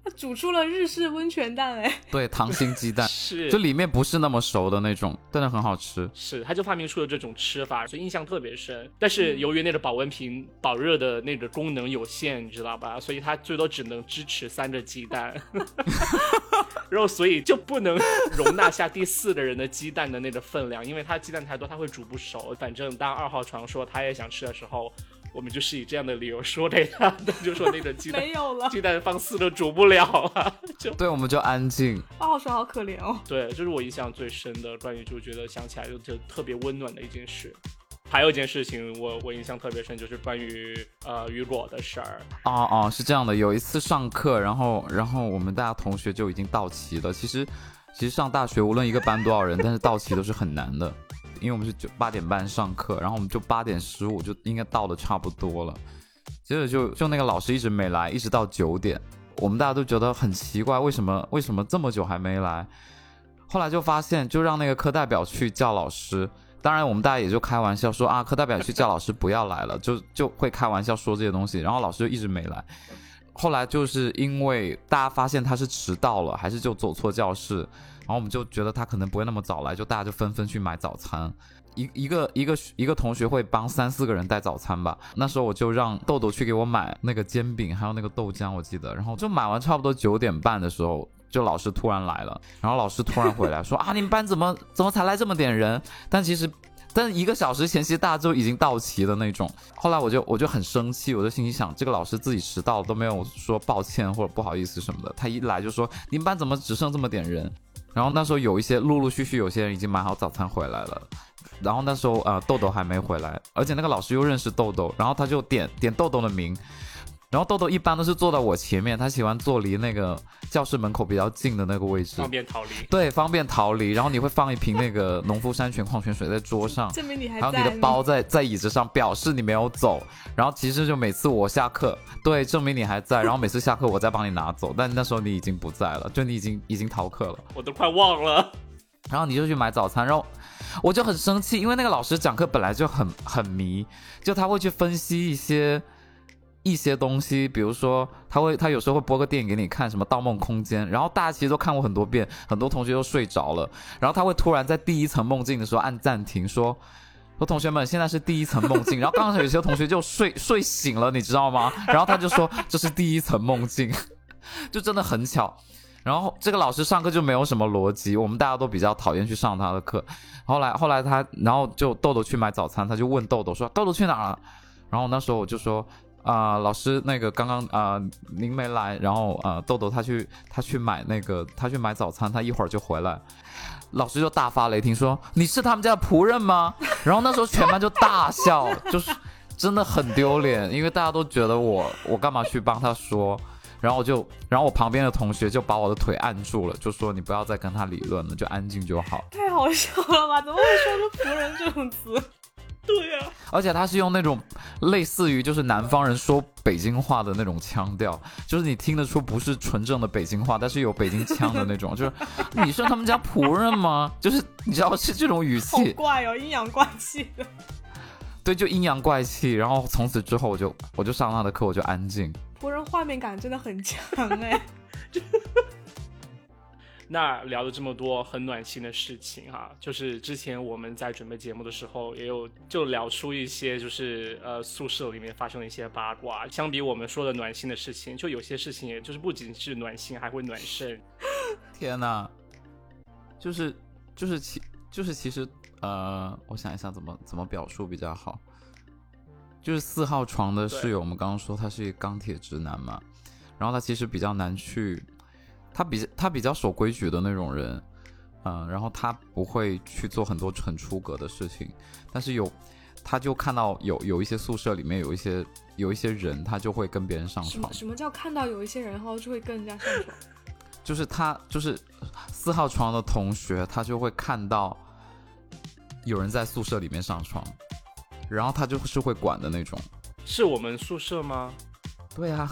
他煮出了日式温泉蛋。哎，对，溏心鸡蛋。是，就里面不是那么熟的那种，但是很好吃。是，他就发明出了这种吃法，所以印象特别深。但是由于那个保温瓶保热的那个功能有限，你知道吧，所以他最多只能支持三个鸡蛋。然后所以就不能容纳下第四个人的鸡蛋的那个分量，因为他鸡蛋太多他会煮不熟。反正当二号床说他也想吃的时候，我们就是以这样的理由说给他，就说那个鸡蛋没有了，鸡蛋放四个煮不了啊，就对，我们就安静。二号床好可怜哦。对，这是我印象最深的，关于就觉得想起来 就, 就特别温暖的一件事。还有一件事情我我印象特别深，就是关于呃雨果的事儿。哦哦，是这样的，有一次上课，然后然后我们大家同学就已经到齐了。其实其实上大学无论一个班多少人，但是到齐都是很难的。因为我们是九八点半上课，然后我们就八点十五就应该到的差不多了，接着就就那个老师一直没来，一直到九点，我们大家都觉得很奇怪，为什么为什么这么久还没来？后来就发现，就让那个课代表去叫老师。当然我们大家也就开玩笑说啊，课代表去叫老师不要来了，就就会开玩笑说这些东西。然后老师就一直没来，后来就是因为大家发现他是迟到了，还是就走错教室。然后我们就觉得他可能不会那么早来，就大家就纷纷去买早餐。一一个一个一个同学会帮三四个人带早餐吧。那时候我就让豆豆去给我买那个煎饼，还有那个豆浆，我记得。然后就买完差不多九点半的时候，就老师突然来了。然后老师突然回来说啊，你们班怎么怎么才来这么点人？但其实，但一个小时前其实大家就已经到齐的那种。后来我就我就很生气，我就心里想，这个老师自己迟到了都没有说抱歉或者不好意思什么的，他一来就说你们班怎么只剩这么点人？然后那时候有一些陆陆续续有些人已经买好早餐回来了，然后那时候呃豆豆还没回来，而且那个老师又认识豆豆，然后他就点点豆豆的名，然后豆豆一般都是坐到我前面，他喜欢坐离那个教室门口比较近的那个位置，方便逃离。对，方便逃离。然后你会放一瓶那个农夫山泉矿泉水在桌上，证明你还在。还有你的包在在椅子上，表示你没有走。然后其实就每次我下课，对，证明你还在。然后每次下课我再帮你拿走，但那时候你已经不在了，就你已经已经逃课了。我都快忘了。然后你就去买早餐，然后我就很生气，因为那个老师讲课本来就很很迷，就他会去分析一些。一些东西，比如说他会他有时候会播个电影给你看，什么《盗梦空间》，然后大家其实都看过很多遍，很多同学都睡着了，然后他会突然在第一层梦境的时候按暂停说说同学们现在是第一层梦境，然后刚才有些同学就睡睡醒了，你知道吗？然后他就说这是第一层梦境，就真的很巧。然后这个老师上课就没有什么逻辑，我们大家都比较讨厌去上他的课。后来后来他然后就豆豆去买早餐，他就问豆豆说豆豆去哪了？然后那时候我就说啊、呃，老师，那个刚刚啊、呃，您没来，然后啊、呃，豆豆他去他去买那个他去买早餐，他一会儿就回来。老师就大发雷霆说：“你是他们家的仆人吗？”然后那时候全班就大笑，就是真的很丢脸，因为大家都觉得我我干嘛去帮他说。然后我就，然后我旁边的同学就把我的腿按住了，就说你不要再跟他理论了，就安静就好。太好笑了吧？怎么会说出仆人这种词？对啊，而且他是用那种类似于就是南方人说北京话的那种腔调，就是你听得出不是纯正的北京话，但是有北京腔的那种，就是你是他们家仆人吗？就是你知道是这种语气，好怪哦，阴阳怪气的。对，就阴阳怪气。然后从此之后我就我就上他的课，我就安静。仆人画面感真的很强哎。那聊了这么多很暖心的事情哈、啊，就是之前我们在准备节目的时候，也有就聊出一些就是呃宿舍里面发生的一些八卦。相比我们说的暖心的事情，就有些事情也就是不仅是暖心，还会暖身。天哪，就是就是其就是其实呃，我想一下怎么怎么表述比较好。就是四号床的室友，我们刚刚说他是一个钢铁直男嘛，然后他其实比较难去。他比他比较守规矩的那种人，嗯，然后他不会去做很多很出格的事情，但是有，他就看到有有一些宿舍里面有一些有一些人，他就会跟别人上床。什么什么叫看到有一些人，然后就会跟人家上床？就是他就是四号床的同学，他就会看到有人在宿舍里面上床，然后他就是会管的那种。是我们宿舍吗？对啊。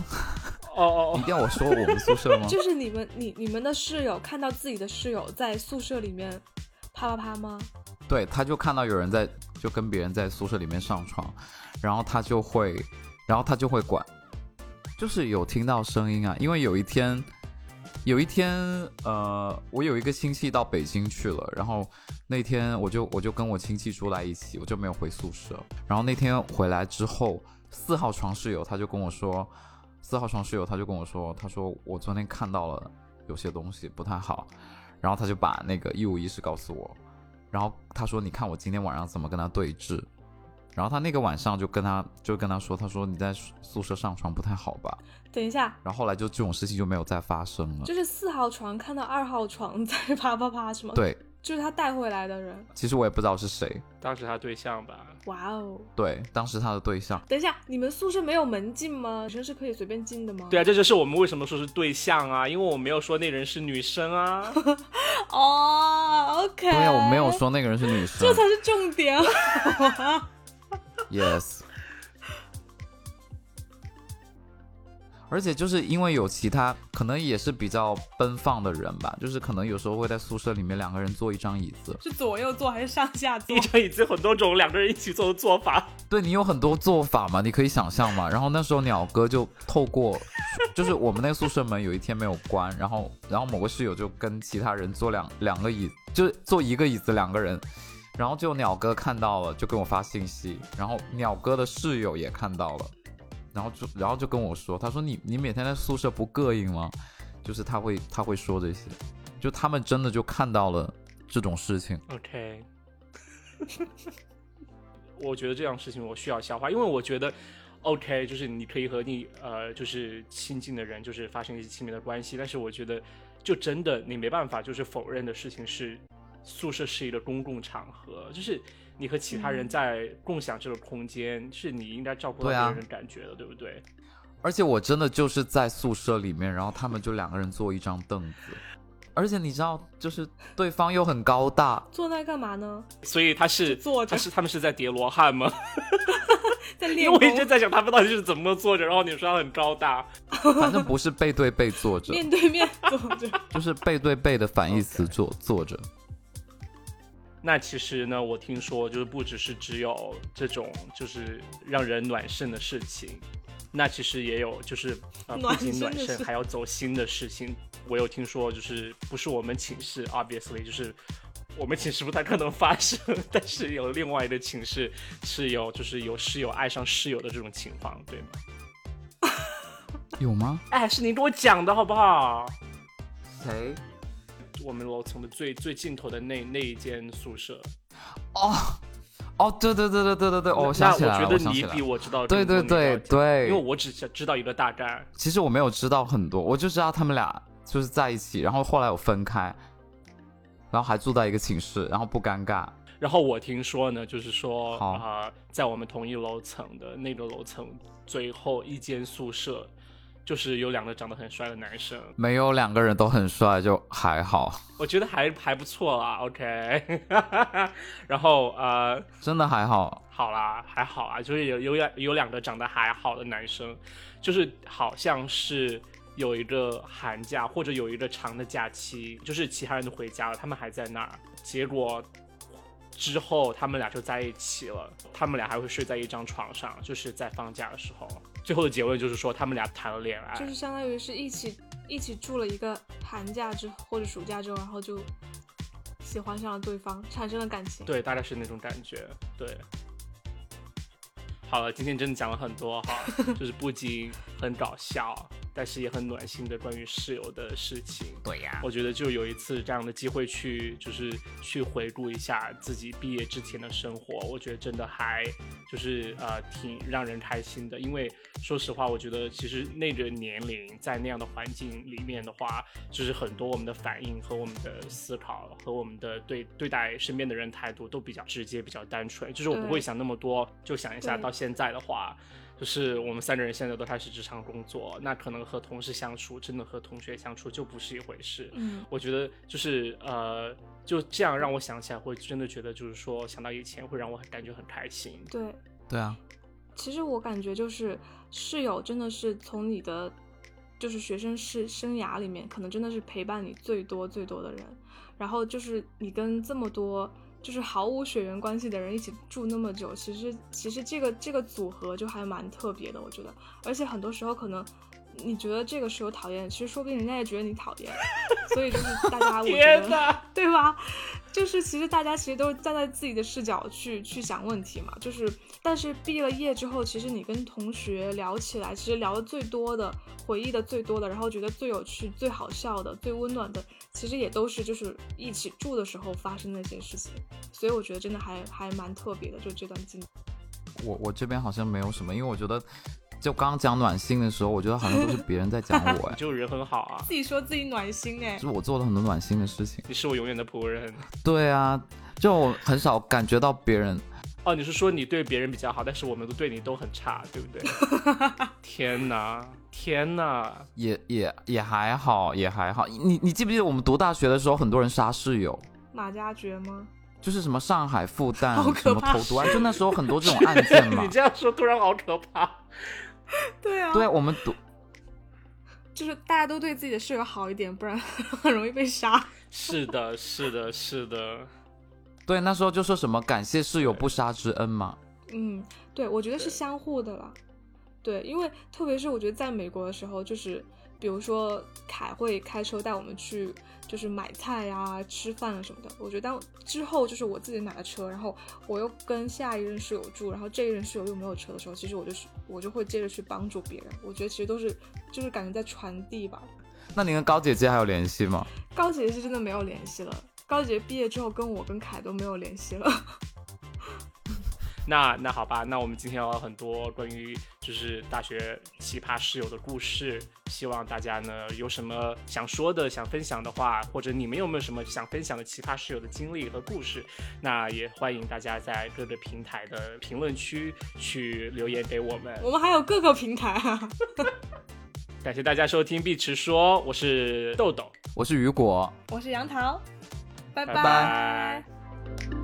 哦哦，一定要我说我们宿舍吗？就是你们你你们的室友看到自己的室友在宿舍里面啪啪啪吗？对，他就看到有人在就跟别人在宿舍里面上床，然后他就会然后他就会管，就是有听到声音啊。因为有一天有一天呃我有一个亲戚到北京去了，然后那天我就我就跟我亲戚住在一起，我就没有回宿舍。然后那天回来之后，四号床室友他就跟我说四号床室友他就跟我说他说我昨天看到了有些东西不太好，然后他就把那个一五一十告诉我，然后他说你看我今天晚上怎么跟他对峙。然后他那个晚上就跟他就跟他说，他说你在宿舍上床不太好吧。等一下，然后后来就这种事情就没有再发生了。就是四号床看到二号床在啪啪啪是吗？对，就是他带回来的人。其实我也不知道是谁，当时他对象吧。哇哦，对，当时他的对象。等一下，你们宿舍没有门禁吗？女生是可以随便进的吗？对啊，这就是我们为什么说是对象啊，因为我没有说那人是女生啊。哦、oh, OK， 对啊，我没有说那个人是女生，这才是重点。Yes， 而且就是因为有其他可能也是比较奔放的人吧，就是可能有时候会在宿舍里面两个人坐一张椅子。是左右坐还是上下坐？一张椅子很多种，两个人一起坐的做法。对，你有很多做法嘛，你可以想象嘛。然后那时候鸟哥就透过就是我们那个宿舍门有一天没有关，然后然后某个室友就跟其他人坐两两个椅子，就是坐一个椅子两个人，然后就鸟哥看到了，就跟我发信息，然后鸟哥的室友也看到了，然后就然后就跟我说，他说你你每天在宿舍不膈应吗？就是他会他会说这些，就他们真的就看到了这种事情。OK， 我觉得这样事情我需要消化，因为我觉得 OK， 就是你可以和你呃就是亲近的人就是发生一些亲密的关系，但是我觉得就真的你没办法就是否认的事情是。宿舍是一个公共场合，就是你和其他人在共享这个空间、嗯、是你应该照顾到别人的感觉的、啊、对不对？而且我真的就是在宿舍里面，然后他们就两个人坐一张凳子，而且你知道就是对方又很高大，坐那干嘛呢？所以他是坐着，他是他们是在叠罗汉吗？在练功。我一直在想他们到底是怎么坐着，然后你说他很高大。反正不是背对背坐着，面对面坐着，就是背对背的反义词坐、okay. 坐着。那其实呢，我听说就是不只是只有这种就是让人暖身的事情，那其实也有就是、呃、不仅暖身还要走心的事情。我有听说就是不是我们寝室 obviously 就是我们寝室不太可能发生，但是有另外的寝室是有就是有室友爱上室友的这种情况，对吗？有吗？哎，是你跟我讲的好不好？谁？我们楼层的最最尽头的那那一间宿舍。哦哦，对对对对对对对，我想起来了。那我觉得你比我知道，对对对对，因为我只知道一个大概。其实我没有知道很多，我就知道他们俩就是在一起，然后后来有分开，然后还住在一个寝室，然后不尴尬。然后我听说呢，就是说啊、呃，在我们同一楼层的那个楼层最后一间宿舍，就是有两个长得很帅的男生。没有两个人都很帅，就还好，我觉得还还不错啦 OK 然后呃，真的还好好啦还好啊，就是 有, 有, 有两个长得还好的男生，就是好像是有一个寒假或者有一个长的假期，就是其他人都回家了，他们还在那儿，结果之后他们俩就在一起了，他们俩还会睡在一张床上，就是在放假的时候。最后的结论就是说他们俩谈了恋爱，就是相当于是一起一起住了一个寒假之后或者暑假之后，然后就喜欢上了对方，产生了感情。对，大概是那种感觉。对，好了，今天真的讲了很多哈，就是不仅很搞笑但是也很暖心的关于室友的事情。对呀、啊，我觉得就有一次这样的机会去就是去回顾一下自己毕业之前的生活，我觉得真的还就是呃挺让人开心的。因为说实话，我觉得其实那个年龄在那样的环境里面的话，就是很多我们的反应和我们的思考和我们的对对待身边的人态度都比较直接比较单纯，就是我不会想那么多。就想一下到现在的话，就是我们三个人现在都开始职场工作，那可能和同事相处真的和同学相处就不是一回事、嗯、我觉得就是呃，就这样让我想起来会真的觉得就是说想到以前会让我感觉很开心。对对啊，其实我感觉就是室友真的是从你的就是学生生涯里面可能真的是陪伴你最多最多的人，然后就是你跟这么多就是毫无血缘关系的人一起住那么久，其实其实这个这个组合就还蛮特别的，我觉得。而且很多时候可能你觉得这个室友讨厌，其实说不定人家也觉得你讨厌，所以就是大家我觉得对吧？就是其实大家其实都是站在自己的视角去去想问题嘛，就是但是毕了业之后，其实你跟同学聊起来，其实聊的最多的、回忆的最多的，然后觉得最有趣、最好笑的、最温暖的，其实也都是就是一起住的时候发生的一些事情，所以我觉得真的还还蛮特别的，就这段经历。我我这边好像没有什么，因为我觉得就刚刚讲暖心的时候，我觉得好像都是别人在讲我哎，就人很好啊，自己说自己暖心哎，就是我做了很多暖心的事情。你是我永远的仆人。对啊，就我很少感觉到别人。哦，你是说你对别人比较好，但是我们都对你都很差，对不对？天哪，天哪，也也也还好，也还好。你你记不记得我们读大学的时候，很多人杀室友？马加爵吗？就是什么上海复旦什么投毒案，就那时候很多这种案件嘛。你这样说突然好可怕。对啊，对，我们读就是大家都对自己的室友好一点，不然很容易被杀。是的，是的，是的。对，那时候就说什么感谢室友不杀之恩嘛。嗯，对，我觉得是相互的啦。对，因为特别是我觉得在美国的时候，就是比如说凯会开车带我们去就是买菜啊吃饭啊什么的，我觉得之后就是我自己买了车，然后我又跟下一任室友住，然后这一任室友又没有车的时候，其实我就我就会接着去帮助别人。我觉得其实都是就是感觉在传递吧。那你跟高姐姐还有联系吗？高姐姐是真的没有联系了，高姐毕业之后跟我跟凯都没有联系了。那那好吧，那我们今天聊了很多关于就是大学奇葩室友的故事，希望大家呢有什么想说的想分享的话，或者你们有没有什么想分享的奇葩室友的经历和故事，那也欢迎大家在各个平台的评论区去留言给我们，我们还有各个平台啊感谢大家收听碧池说，我是豆豆，我是雨果，我是杨桃，拜拜。拜拜。